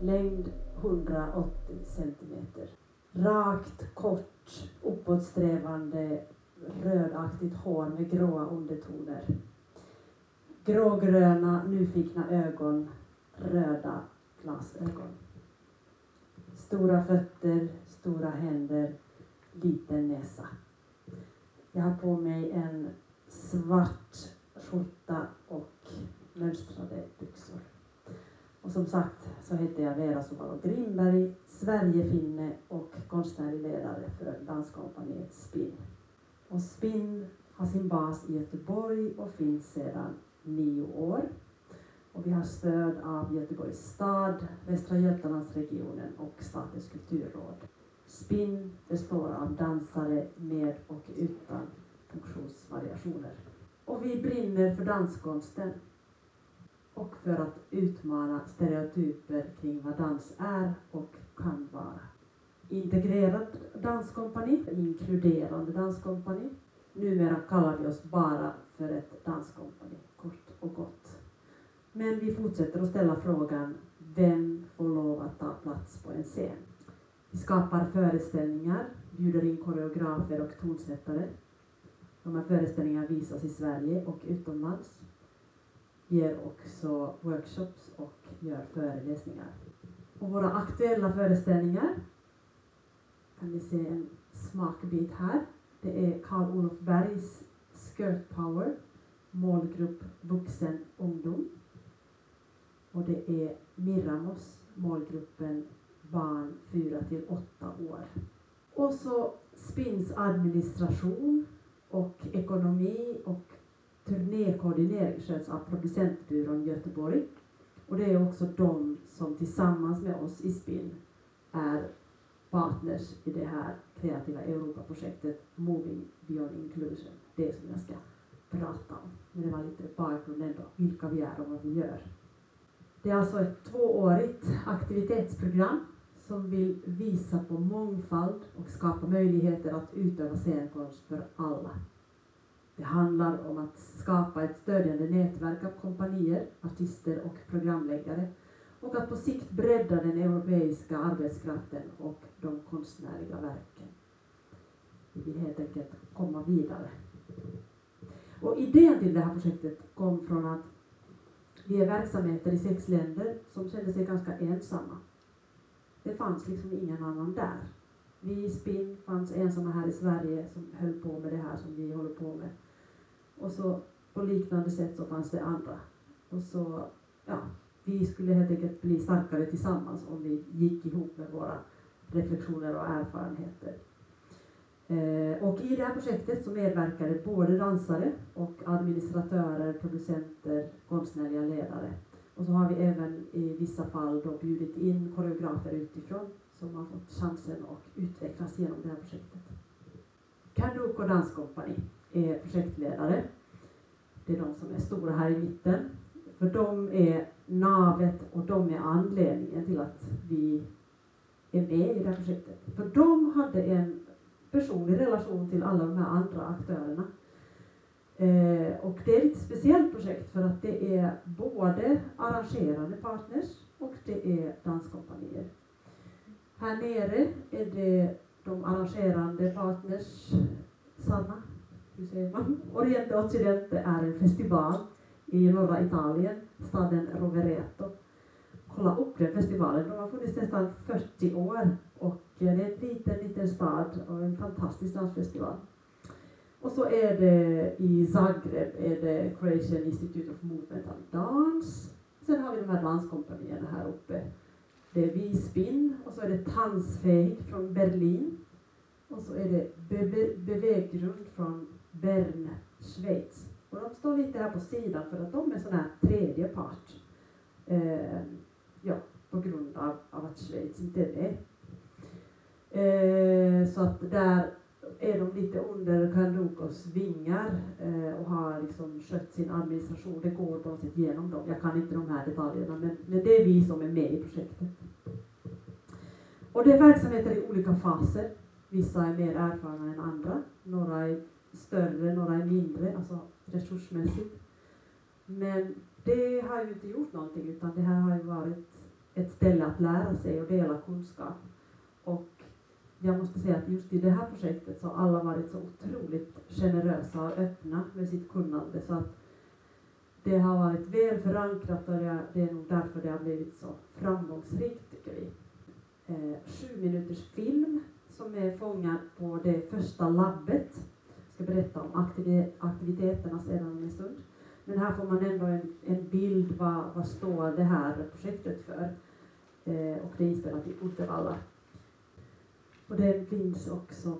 längd 180 cm. Rakt, kort, uppåtsträvande, rödaktigt hår med gråa undertoner. Grågröna, nyfikna ögon, röda glasögon. Stora fötter, stora händer, liten näsa. Jag har på mig en svart skjorta och mönstrade byxor. Och som sagt så heter jag Vera Sobol Grimberg, Sverigefinne och konstnärlig ledare för danskompaniet SPIN. Och SPIN har sin bas i Göteborg och finns sedan 9 år. Och vi har stöd av Göteborgs stad, Västra Götalandsregionen och Statens kulturråd. SPIN består av dansare med och utan funktionsvariationer. Och vi brinner för danskonsten och för att utmana stereotyper kring vad dans är och kan vara. Integrerat danskompani, inkluderande danskompani. Numera kallar vi oss bara för ett danskompani, kort och gott. Men vi fortsätter att ställa frågan, vem får lov att ta plats på en scen? Vi skapar föreställningar, bjuder in koreografer och tonsättare. De här föreställningarna visas i Sverige och utomlands. Ger också workshops och gör föreläsningar. Och våra aktuella föreställningar kan ni se en smakbit här. Det är Karl-Olof Bergs Skirt Power, målgrupp vuxen ungdom. Och det är Miramos, målgruppen barn 4-8 år. Och så SPINs administration och ekonomi och turnékoordinering sköts av producentbyrån Göteborg. Och det är också de som tillsammans med oss i SPIN är partners i det här kreativa Europaprojektet Moving Beyond Inclusion. Det som jag ska prata om. Men det var lite bakgrund ändå, vilka vi är och vad vi gör. Det är alltså ett 2-årigt aktivitetsprogram som vill visa på mångfald och skapa möjligheter att utöva scenkonst för alla. Det handlar om att skapa ett stödjande nätverk av kompanier, artister och programläggare och att på sikt bredda den europeiska arbetskraften och de konstnärliga verken. Vi vill helt enkelt komma vidare. Och idén till det här projektet kom från att vi är verksamheter i 6 länder som kände sig ganska ensamma. Det fanns liksom ingen annan där. Vi i SPIN fanns ensamma här i Sverige som höll på med det här som vi håller på med. Och så på liknande sätt så fanns det andra. Och så, ja, vi skulle helt enkelt bli starkare tillsammans om vi gick ihop med våra reflektioner och erfarenheter. Och i det här projektet så medverkade både dansare och administratörer, producenter, konstnärliga ledare. Och så har vi även i vissa fall då bjudit in koreografer utifrån som har fått chansen att utvecklas genom det här projektet. Kanuko Danskompani är projektledare. Det är de som är stora här i mitten. För de är navet och de är anledningen till att vi är med i det här projektet. För de hade en personlig relation till alla de här andra aktörerna. Och det är ett lite speciellt projekt för att det är både arrangerande partners och det är danskompanier. Här nere är det de arrangerande partners, Sanna, hur säger man? Oriente Occidente är en festival i norra Italien, staden Rovereto. Kolla upp den festivalen, de har funnits nästan 40 år och det är en liten stad och en fantastisk dansfestival. Och så är det i Zagreb, är det Croatian Institute of Modern Dance. Sen har vi de här danskompanierna här uppe. Det är vi SPIN och så är det Tansfeld från Berlin. Och så är det beveg rund från Bern, Schweiz. Och de står lite här på sidan för att de är sån här tredje part. På grund av att Schweiz inte är det. Så att där är de lite under Candocos vingar och har liksom skött sin administration. Det går på något sätt genom dem. Jag kan inte de här detaljerna, men det är vi som är med i projektet. Och det är verksamheter i olika faser. Vissa är mer erfarna än andra. Några är större, några är mindre, alltså resursmässigt. Men det har ju inte gjort någonting, utan det här har ju varit ett ställe att lära sig och dela kunskap. Och jag måste säga att just i det här projektet så har alla varit så otroligt generösa och öppna med sitt kunnande. Så att det har varit väl förankrat och det är nog därför det har blivit så framgångsrikt, tycker vi. 7 minuters film som är fångad på det första labbet. Jag ska berätta om aktiviteterna sedan om en stund. Men här får man ändå en bild vad står det här projektet för. Och det är inspelat i Uddevalla. Och det finns också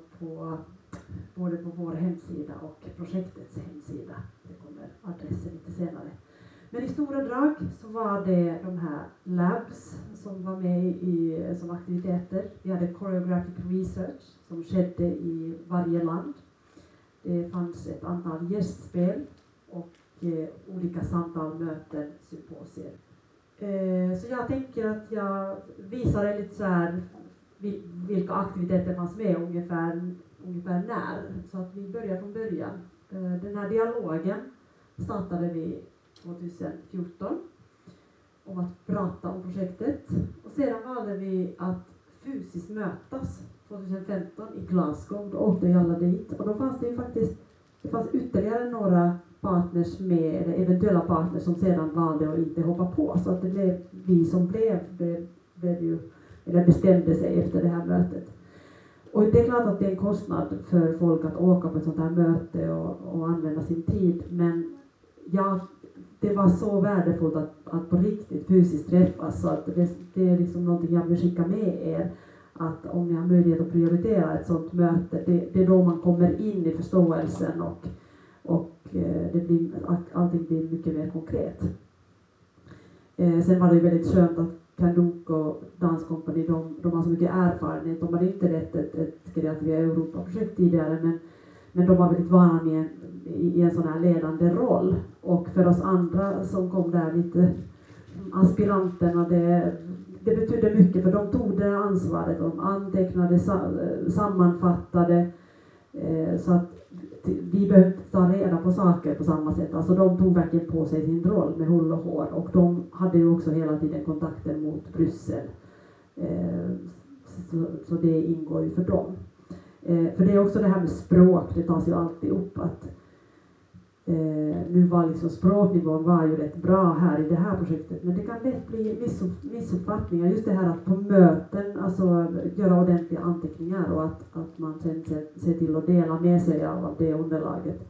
både på vår hemsida och projektets hemsida. Det kommer adressen lite senare. Men i stora drag så var det de här labs som var med som aktiviteter. Vi hade choreographic research som skedde i varje land. Det fanns ett antal gästspel och olika samtal, möten, symposier. Så jag tänker att jag visar lite så här vilka aktiviteter fanns med ungefär när. Så att vi börjar från början. Den här dialogen startade vi 2014 om att prata om projektet. Och sedan valde vi att fysiskt mötas 2015 i Glasgow. Då åkte vi alla dit och då fanns det ju faktiskt ytterligare några partners med, eller eventuella partners som sedan valde att inte hoppa på. Så att det blev vi som bestämde sig efter det här mötet. Och det är klart att det är en kostnad för folk att åka på ett sånt här möte och använda sin tid. Men ja, det var så värdefullt att på riktigt fysiskt träffas. Så att det är liksom någonting jag vill skicka med er. Att om ni har möjlighet att prioritera ett sånt möte, det är då man kommer in i förståelsen och allting blir mycket mer konkret. Sen var det väldigt skönt att Kanuko Danskompani, de har så mycket erfarenhet. De hade inte lett ett kreativa Europa-projekt tidigare, men de var väldigt vana med i en sån här ledande roll. Och för oss andra som kom där lite, aspiranterna, det betydde mycket, för de tog det ansvaret, de antecknade, sammanfattade, så att vi behövde ta reda på saker på samma sätt. Alltså de tog verkligen på sig sin roll med hull och hår, och de hade ju också hela tiden kontakten mot Bryssel. Så det ingår ju för dem. För det är också det här med språk, det tas ju alltid upp att nu var liksom språknivån var ju rätt bra här i det här projektet, men det kan lätt bli missuppfattningar. Just det här att på möten alltså göra ordentliga anteckningar och att man ser till att dela med sig av det underlaget.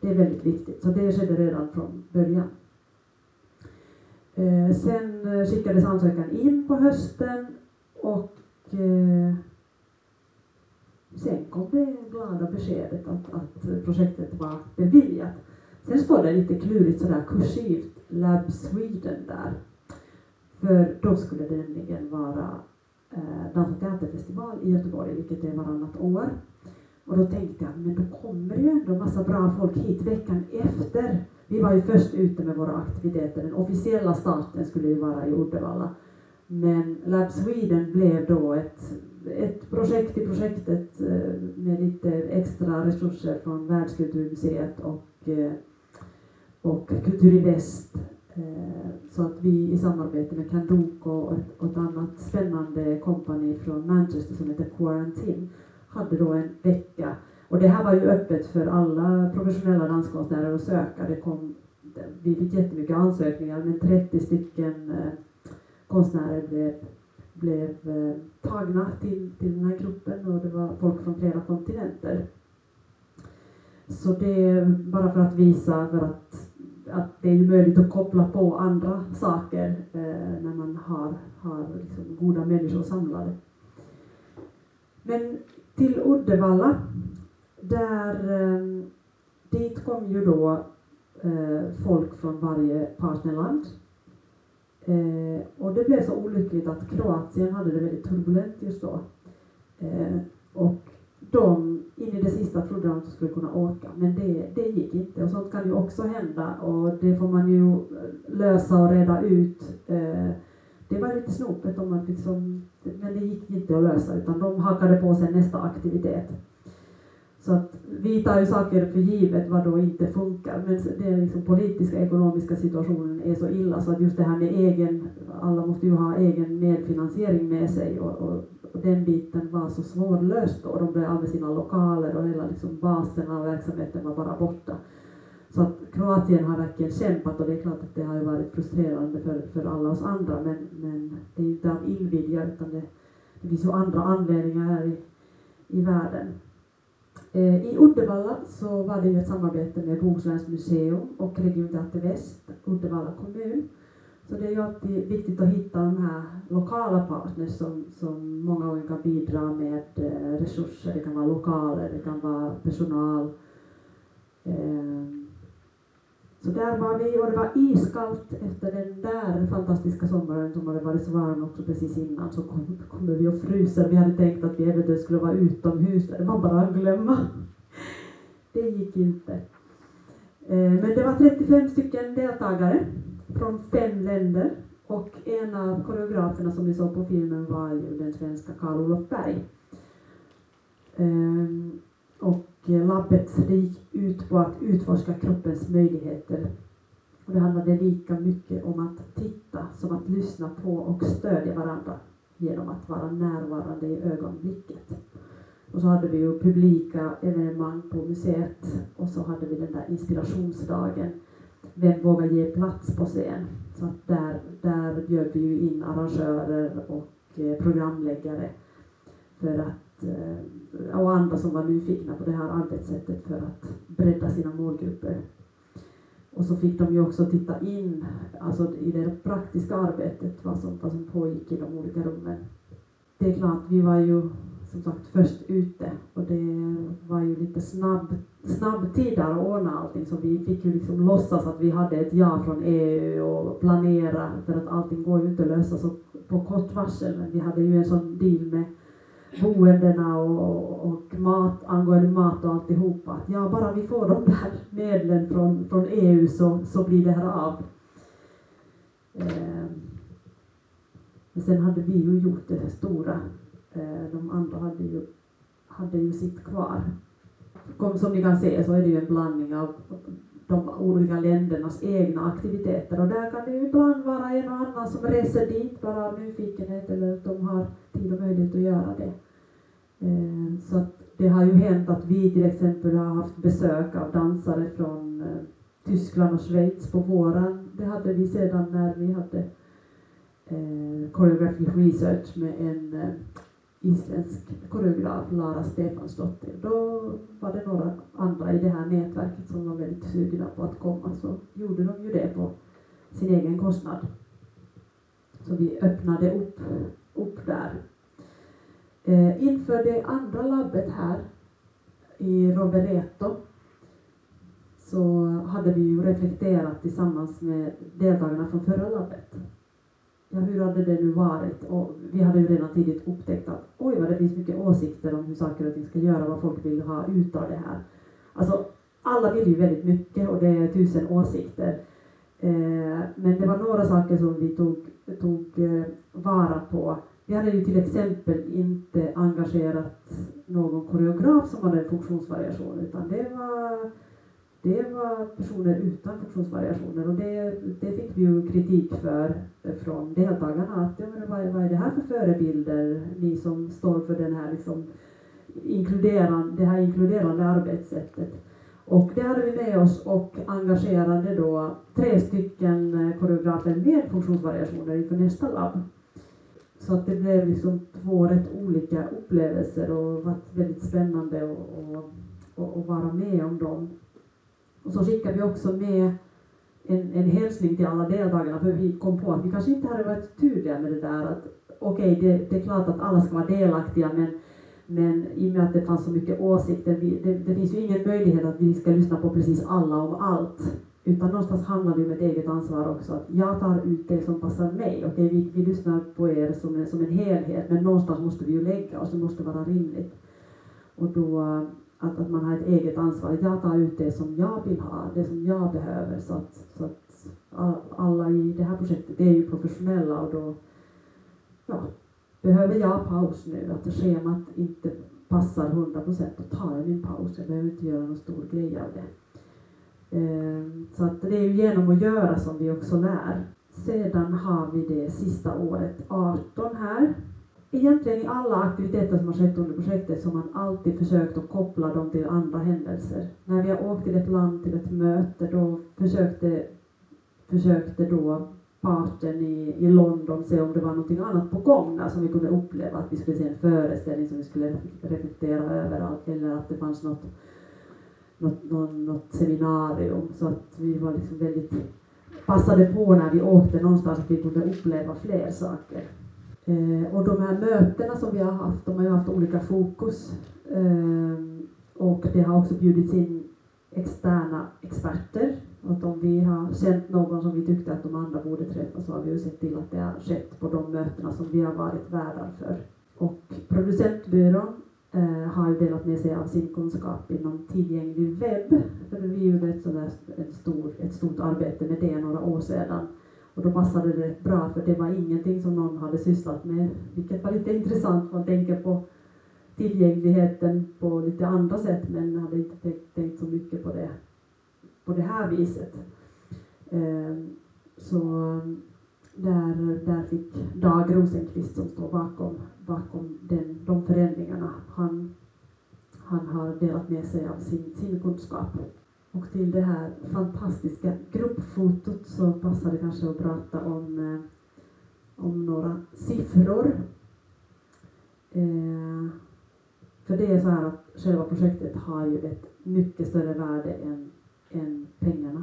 Det är väldigt viktigt. Så det skedde redan från början. Sen skickades ansökan in på hösten och sen kom det glada beskedet att projektet var beviljat. Sen står det lite klurigt sådär kursivt Lab Sweden där. För då skulle det nämligen vara dans- och teaterfestival i Göteborg, vilket är varannat år. Och då tänkte jag, men då kommer ju ändå massa bra folk hit veckan efter. Vi var ju först ute med våra aktiviteter. Den officiella starten skulle ju vara i Uddevalla. Men Lab Sweden blev då ett projekt i projektet med lite extra resurser från Världskulturmuseet och Kultur i väst. Så att vi i samarbete med Candoco och ett annat spännande kompani från Manchester som heter Quarantine hade då en vecka. Och det här var ju öppet för alla professionella danskonstnärer att söka. Vi fick jättemycket ansökningar, men 30 stycken konstnärer blev tagna till den här gruppen, och det var folk från flera kontinenter. Så det är bara för att visa att det är ju möjligt att koppla på andra saker när man har liksom goda människor samlade. Men till Uddevalla, dit kom ju då folk från varje partnerland. Och det blev så olyckligt att Kroatien hade det väldigt turbulent just då. Och de in i det sista trodde de att de skulle kunna åka. Men det gick inte. Och sånt kan ju också hända. Och det får man ju lösa och reda ut. Det var lite snopet om att liksom, men det gick inte att lösa. Utan de hackade på sig nästa aktivitet. Så att vi tar ju saker för givet vad då inte funkar. Men den liksom politiska ekonomiska situationen är så illa så att just det här med egen, alla måste ju ha egen medfinansiering med sig. Och den biten var så svårlöst då. De blev av med sina lokaler och hela liksom basen av verksamheten var bara borta. Så att Kroatien har verkligen kämpat och det är klart att det har varit frustrerande för alla oss andra. Men det är ju inte av illvilja utan det finns ju andra anledningar här i världen. I Uddevalla så var det ju ett samarbete med Borgsläns museum och Region Datte väst, Uddevalla kommun. Så det är ju alltid viktigt att hitta de här lokala partners som många gånger kan bidra med resurser. Det kan vara lokaler, det kan vara personal. Så där var vi och det var iskallt efter den där fantastiska sommaren som hade varit så varm också precis innan så kommer vi och fryser. Vi hade tänkt att vi eventuellt skulle vara utomhus, det var bara att glömma. Det gick inte. Men det var 35 stycken deltagare från 5 länder och en av koreograferna som vi såg på filmen var ju den svenska Karl-Olof Berg. Och labbet gick ut på att utforska kroppens möjligheter. Och det handlade lika mycket om att titta som att lyssna på och stödja varandra genom att vara närvarande i ögonblicket. Och så hade vi ju publika evenemang på museet och så hade vi den där inspirationsdagen. Vem vågar ge plats på scen? Så att där bjöd vi ju in arrangörer och programläggare för att och andra som var nyfikna på det här arbetssättet för att bredda sina målgrupper. Och så fick de ju också titta in alltså i det praktiska arbetet vad som pågick i de olika rummen. Det är klart, vi var ju som sagt först ute och det var ju lite snabb tid där att ordna allting så vi fick ju liksom låtsas att vi hade ett ja från EU och planera för att allting går ju inte att lösa så på kort varsel men vi hade ju en sån deal med boendena och mat, angående mat och alltihopa. Att ja, bara vi får de där medlen från EU så blir det här av. Men sen hade vi ju gjort det stora. De andra hade ju sitt kvar. Som ni kan se så är det ju en blandning av de olika ländernas egna aktiviteter och där kan det ju ibland vara en och annan som reser dit bara av nyfikenhet eller att de har tid och möjlighet att göra det. Så att det har ju hänt att vi till exempel har haft besök av dansare från Tyskland och Schweiz på våren. Det hade vi sedan när vi hade choreographic research med en isländsk koreograf, Lara-Stefansdotter. Då var det några andra i det här nätverket som var väldigt sugna på att komma så gjorde de ju det på sin egen kostnad. Så vi öppnade upp där. Inför det andra labbet här i Rovereto så hade vi ju reflekterat tillsammans med deltagarna från förra labbet. Ja, hur hade det nu varit? Och vi hade ju redan tidigt upptäckt att oj vad det finns mycket åsikter om hur saker och ting ska göra, vad folk vill ha ut av det här. Alltså alla vill ju väldigt mycket och det är 1000 åsikter. Men det var några saker som vi tog vara på. Vi hade ju till exempel inte engagerat någon koreograf som hade en funktionsvariation utan det var personer utan funktionsvariationer och det fick vi ju kritik för från deltagarna. Att, ja, vad är det här för förebilder? Ni som står för den här, liksom, inkluderande arbetssättet. Och det hade vi med oss och engagerade då 3 stycken koreografer med funktionsvariationer inför nästa labb. Så att det blev liksom 2 rätt olika upplevelser och varit väldigt spännande att vara med om dem. Och så skickade vi också med en hälsning till alla deltagarna för vi kom på att vi kanske inte hade varit tydliga med det där att okej, det är klart att alla ska vara delaktiga men i och med att det fanns så mycket åsikter, det finns ju ingen möjlighet att vi ska lyssna på precis alla om allt utan någonstans handlar det om ett eget ansvar också att jag tar ut det som passar mig, vi lyssnar på er som en helhet men någonstans måste vi ju lägga och så måste vara rimligt och då att man har ett eget ansvar. Jag tar ut det som jag vill ha, det som jag behöver. Så att alla i det här projektet är ju professionella och då behöver jag paus nu. Att schemat inte passar 100%, och tar jag min paus. Jag behöver inte göra någon stor grej av det. Så att det är ju genom att göra som vi också lär. Sedan har vi det sista året, 18 här. Egentligen i alla aktiviteter som har skett under projektet så har man alltid försökt att koppla dem till andra händelser. När vi har åkt till ett land till ett möte, då försökte då parten i London se om det var något annat på gång där som vi kunde uppleva, att vi skulle se en föreställning som vi skulle reflektera över, eller att det fanns något seminarium, så att vi var liksom väldigt passade på när vi åkte någonstans att vi kunde uppleva fler saker. Och de här mötena som vi har haft, de har ju haft olika fokus, och det har också bjudits in externa experter. Att om vi har känt någon som vi tyckte att de andra borde träffa, så har vi ju sett till att det har skett på de mötena som vi har varit värdar för. Och producentbyrån har ju delat med sig av sin kunskap inom tillgänglig webb. För vi gjorde ett stort arbete med det några år sedan. Och då passade det rätt bra, för det var ingenting som någon hade sysslat med. Vilket var lite intressant, man tänker på tillgängligheten på lite andra sätt, men hade inte tänkt så mycket på det här viset. Så där fick Dag Rosenqvist, som står bakom de förändringarna, han har delat med sig av sin kunskap. Och till det här fantastiska gruppfotot så passar det kanske att prata om några siffror. För det är så här att själva projektet har ju ett mycket större värde än pengarna.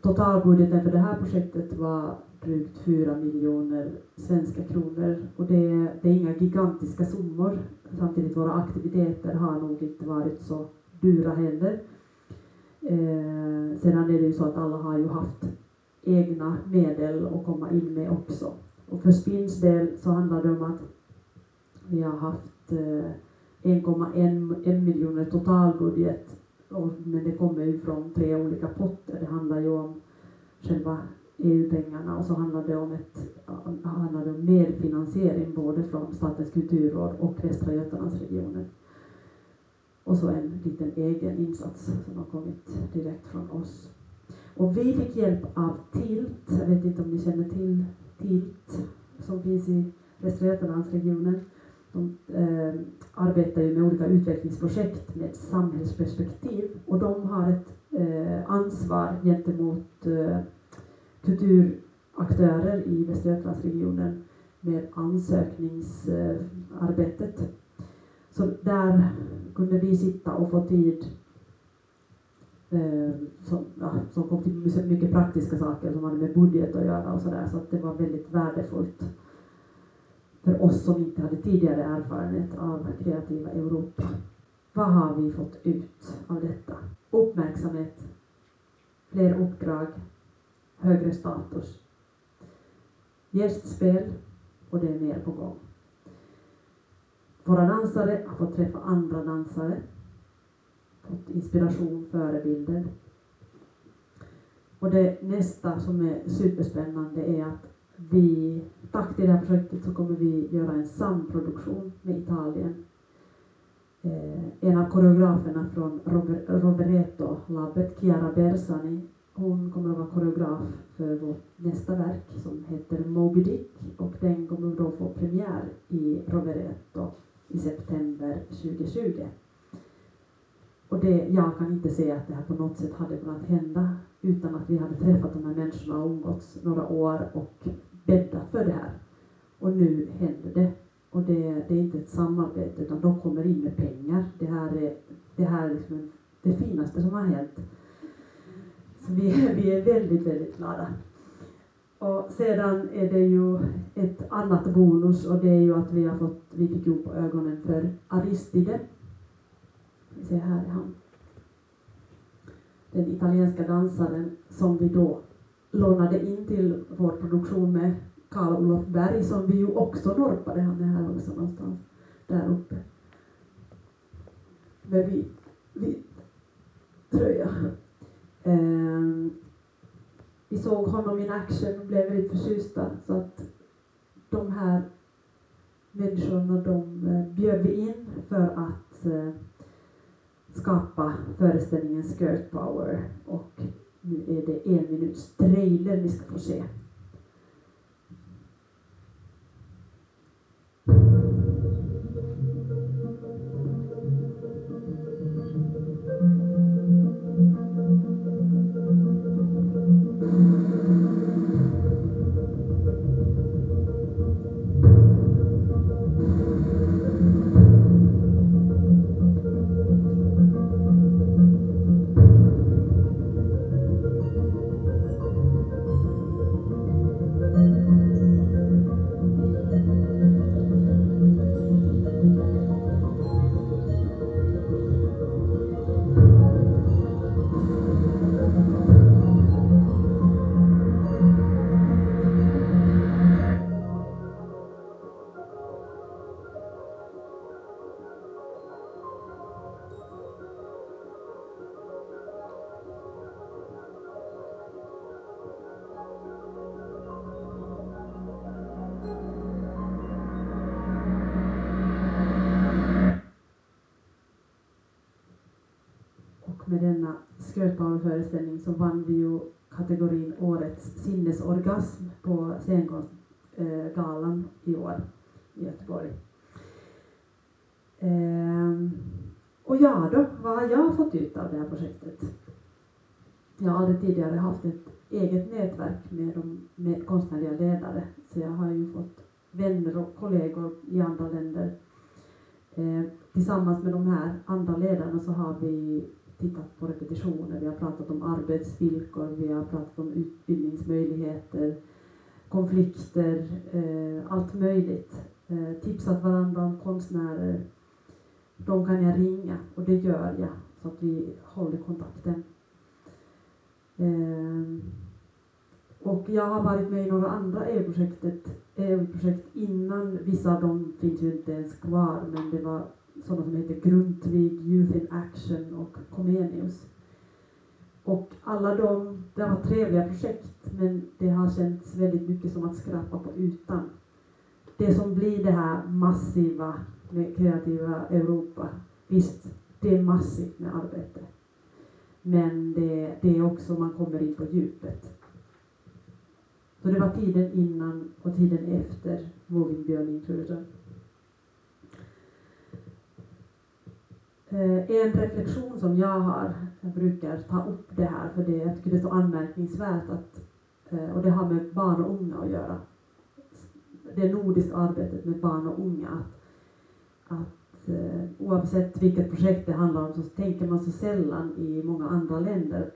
Totalbudgeten för det här projektet var drygt 4 miljoner svenska kronor, och det är inga gigantiska summor. Samtidigt våra aktiviteter har nog inte varit så dyra heller. Sedan är det ju så att alla har ju haft egna medel att komma in med också. Och för SPINs del så handlar det om att vi har haft 1,1 miljoner totalbudget, men det kommer ju från 3 olika potter. Det handlar ju om själva EU-pengarna, och så handlar det om medfinansiering både från Statens kulturråd och Västra Götalandsregionen. Och så en liten egen insats som har kommit direkt från oss. Och vi fick hjälp av Tilt. Jag vet inte om ni känner till Tilt, som finns i Västra Götalandsregionen. De arbetar ju med olika utvecklingsprojekt med samhällsperspektiv, och de har ett ansvar gentemot kulturaktörer i Västra Götalandsregionen med ansökningsarbetet. Så där kunde vi sitta och få tid som kom till mycket praktiska saker som hade med budget att göra och sådär, så att det var väldigt värdefullt för oss som inte hade tidigare erfarenhet av kreativa Europa. Vad har vi fått ut av detta? Uppmärksamhet, fler uppdrag, högre status, gästspel, och det är mer på gång. Våra dansare har fått träffa andra dansare, fått inspiration, förebilder. Och det nästa som är superspännande är att vi, tack till det här projektet, så kommer vi göra en samproduktion med Italien. En av koreograferna från Rovereto-labbet, Chiara Bersani, hon kommer att vara koreograf för vårt nästa verk som heter Moby Dick, och den kommer då få premiär i Rovereto i september 2020. Och jag kan inte se att det här på något sätt hade kunnat hända utan att vi hade träffat de här människorna och umgåtts några år och bäddat för det här. Och nu händer det. Och det är inte ett samarbete, utan de kommer in med pengar. Det här är liksom det finaste som har hänt. Så vi är väldigt, väldigt glada. Och sedan är det ju ett annat bonus, och det är ju att vi fick upp ögonen för Aristide. Se här är han. Den italienska dansaren som vi då lånade in till vår produktion med Karl-Olof Berg, som vi ju också norpade. Han är här också någonstans där uppe. Med vit tröja. Vi såg honom in action och blev väldigt förtjusta, så att de här människorna, de bjöd bjöd vi in för att skapa föreställningen Skirt Power, och nu är det 1 minuts trailer vi ska få se. Med denna Skirt-Power-föreställning så vann vi ju kategorin Årets sinnesorgasm på Scenkonstgalan i år i Göteborg. Och ja då, vad har jag fått ut av det här projektet? Jag har aldrig tidigare haft ett eget nätverk med konstnärliga ledare, så jag har ju fått vänner och kollegor i andra länder. Tillsammans med de här andra ledarna så har vi tittat på repetitioner, vi har pratat om arbetsvillkor, vi har pratat om utbildningsmöjligheter, konflikter, allt möjligt. Tipsat varandra om konstnärer, de kan jag ringa och det gör jag så att vi håller kontakten. Och jag har varit med i några andra EU-projekt innan, vissa av dem finns ju inte ens kvar, men det var sådana som heter Grundtvig, Youth in Action och Comenius. Och alla de, det var trevliga projekt, men det har känts väldigt mycket som att skrapa på ytan. Det som blir det här massiva med kreativa Europa, visst, det är massivt med arbete. Men det är också, man kommer in på djupet. Så det var tiden innan och tiden efter Moving Beyond Inclusion. En reflektion som jag brukar ta upp det här, för det, jag tycker det är så anmärkningsvärt att, och det har med barn och unga att göra, det nordiska arbetet med barn och unga, att oavsett vilket projekt det handlar om så tänker man så sällan i många andra länder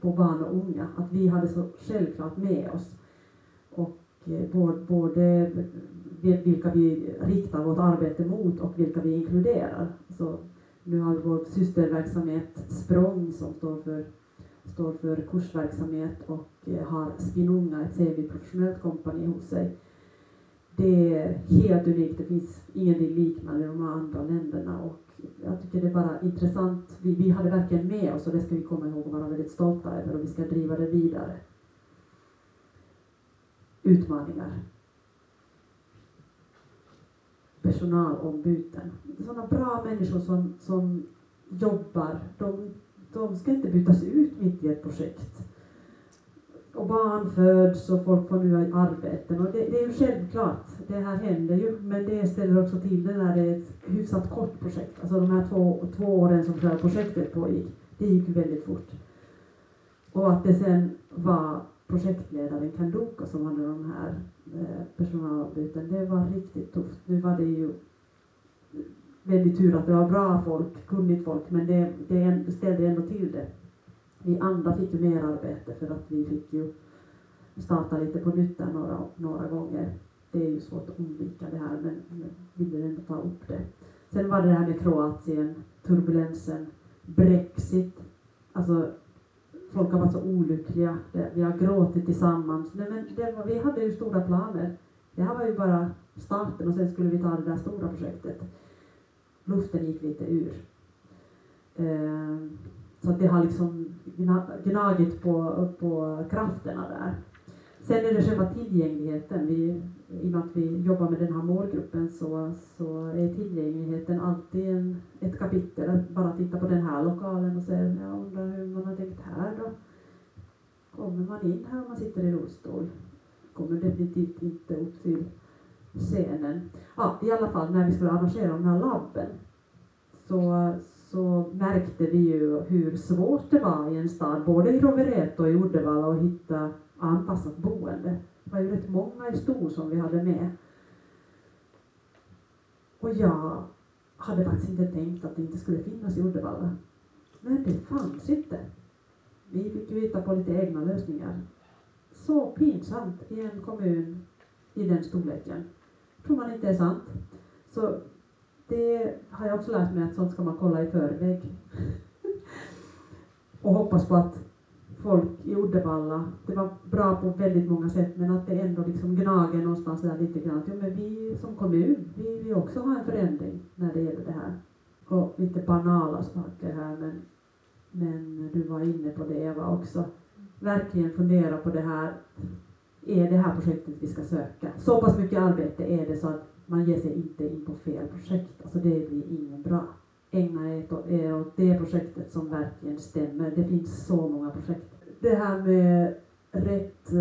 på barn och unga, att vi hade så självklart med oss, och både vilka vi riktar vårt arbete mot och vilka vi inkluderar. Så nu har vi vår systerverksamhet Sprong som står för kursverksamhet och har SPIN, ett semiprofessionellt kompani hos sig. Det är helt unikt, det finns ingenting liknande i de andra länderna, och jag tycker det är bara intressant. Vi hade verkligen med oss och det ska vi komma ihåg och vara väldigt stolta över, och vi ska driva det vidare. Utmaningar. Personalombuden. Sådana bra människor som jobbar, de ska inte bytas ut mitt i ett projekt. Och barn föds och folk får nya arbeten, och det är ju självklart, det här händer ju, men det ställer också till det när det är ett hyfsat kort projekt. Alltså de här två åren som själva projektet pågick, det gick ju väldigt fort. Och att det sen var projektledaren Candoco som hade de här personalbyten, det var riktigt tufft. Nu var det ju väldigt tur att det var bra folk, kunnigt folk, men det ställde ändå till det. Vi andra fick ju mer arbete för att vi fick ju starta lite på nytt några gånger. Det är ju svårt att undvika det här, men vi ville ändå ta upp det. Sen var det här med Kroatien, turbulensen, Brexit, alltså folk har varit så olyckliga, vi har gråtit tillsammans. Nej, men vi hade ju stora planer. Det här var ju bara starten och sen skulle vi ta det där stora projektet. Luften gick lite ur. Så att det har liksom gnagit på krafterna där. Sen är det själva tillgängligheten. I och med att vi jobbar med den här målgruppen så är tillgänglighet budgeten alltid ett kapitel att bara titta på den här lokalen och säga, jag undrar hur man har tänkt här då. Kommer man in här om man sitter i rullstol? Kommer definitivt inte upp till scenen. Ja, i alla fall när vi skulle arrangera den här labben så märkte vi ju hur svårt det var i en stad, både i Rovereto och i Uddevalla, att hitta anpassat boende. Det var ju rätt många i stor som vi hade med. Och jag hade faktiskt inte tänkt att det inte skulle finnas i Uddevalla. Men det fanns inte. Vi fick ju hitta på lite egna lösningar. Så pinsamt i en kommun i den storleken. Tror man inte är sant. Så det har jag också lärt mig, att sånt ska man kolla i förväg. Och hoppas på att folk i Uddevalla, det var bra på väldigt många sätt, men att det ändå liksom gnager någonstans där lite grann. Jo, men vi som kommun, vi vill också ha en förändring när det gäller det här. Och lite banala saker här, men du var inne på det Eva också. Verkligen fundera på det här. Är det här projektet vi ska söka? Så pass mycket arbete är det så att man ger sig inte in på fel projekt. Alltså det blir ingen bra. Ägna er åt det projektet som verkligen stämmer. Det finns så många projekt. Det här med rätt,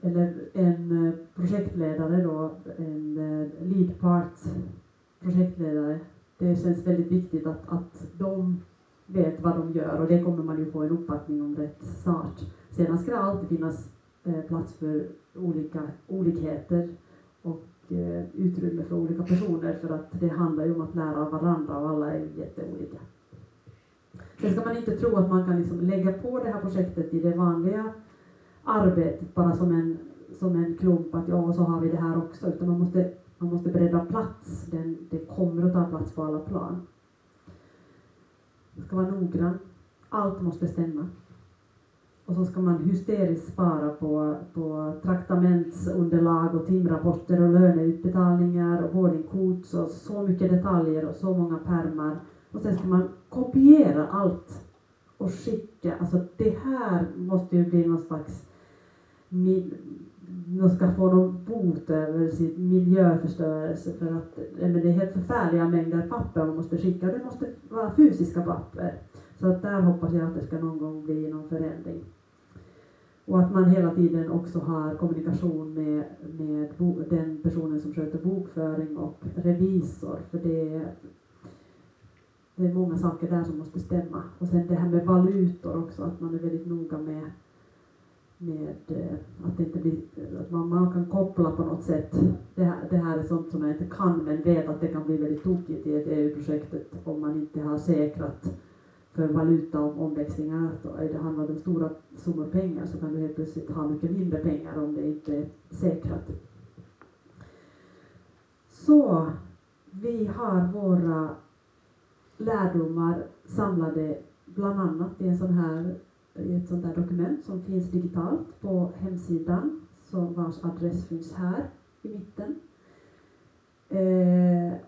eller en projektledare då, en lead part projektledare. Det känns väldigt viktigt att de vet vad de gör, och det kommer man ju få en uppfattning om rätt snart. Sedan ska det alltid finnas plats för olikheter och utrymme för olika personer, för att det handlar ju om att lära av varandra och alla är jätteolika. Sen ska man inte tro att man kan liksom lägga på det här projektet i det vanliga arbetet bara som en klump att ja, och så har vi det här också, utan man måste bredda plats. Det kommer att ta plats på alla plan. Man ska vara noggrann. Allt måste stämma. Och så ska man hysteriskt spara på traktamentunderlag och timrapporter och löneutbetalningar och boardingkorts och så mycket detaljer och så många pärmar. Och sen ska man kopiera allt och skicka. Alltså det här måste ju bli någon slags... De ska få någon bot över sitt miljöförstörelse, för att det är helt förfärliga mängder papper man måste skicka. Det måste vara fysiska papper. Så att där hoppas jag att det ska någon gång bli någon förändring. Och att man hela tiden också har kommunikation med den personen som sköter bokföring och revisor. För det är många saker där som måste stämma. Och sen det här med valutor också, att man är väldigt noga med att det inte blir, att man kan koppla på något sätt. Det här är sånt som jag inte kan, men vet att det kan bli väldigt tokigt i ett EU-projektet om man inte har säkrat för valuta om omväxlingar. Det handlar om stora summor pengar, så kan du helt plötsligt ha mycket mindre pengar om det inte är säkrat. Så vi har våra lärdomar samlade bland annat i ett sånt där dokument som finns digitalt på hemsidan, som vars adress finns här i mitten.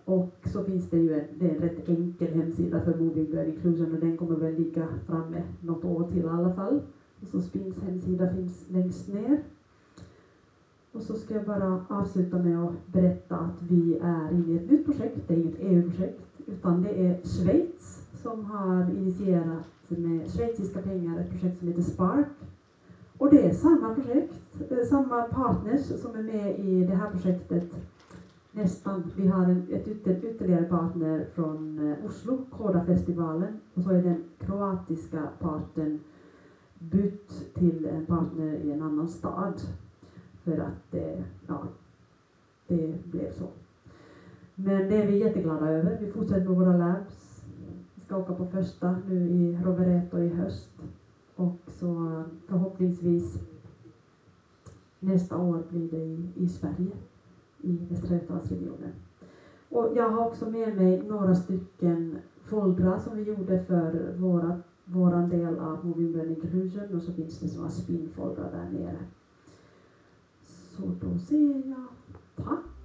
Och så finns det ju det är en rätt enkel hemsida för Moving Beyond Inclusion, och den kommer väl ligga framme något år till i alla fall. Och så SPINs hemsida finns längst ner. Och så ska jag bara avsluta med att berätta att vi är inne i ett nytt projekt. Det är inget EU-projekt, utan det är Schweiz som har initierat med schweiziska pengar ett projekt som heter Spark. Och det är samma projekt, samma partners som är med i det här projektet. Nästan. Vi har ytterligare partner från Oslo, Koda-festivalen. Och så är den kroatiska parten bytt till en partner i en annan stad. För att det blev så. Men det är vi jätteglada över. Vi fortsätter med våra labs. Vi ska åka på första nu i Rovereto i höst. Och så förhoppningsvis nästa år blir det i Sverige, i Västra Götalandsregionen. Och jag har också med mig några stycken foldrar som vi gjorde för våran del av Moving Beyond Inclusion. Och så finns det sådana spinfoldrar där nere. Så då säger jag tack!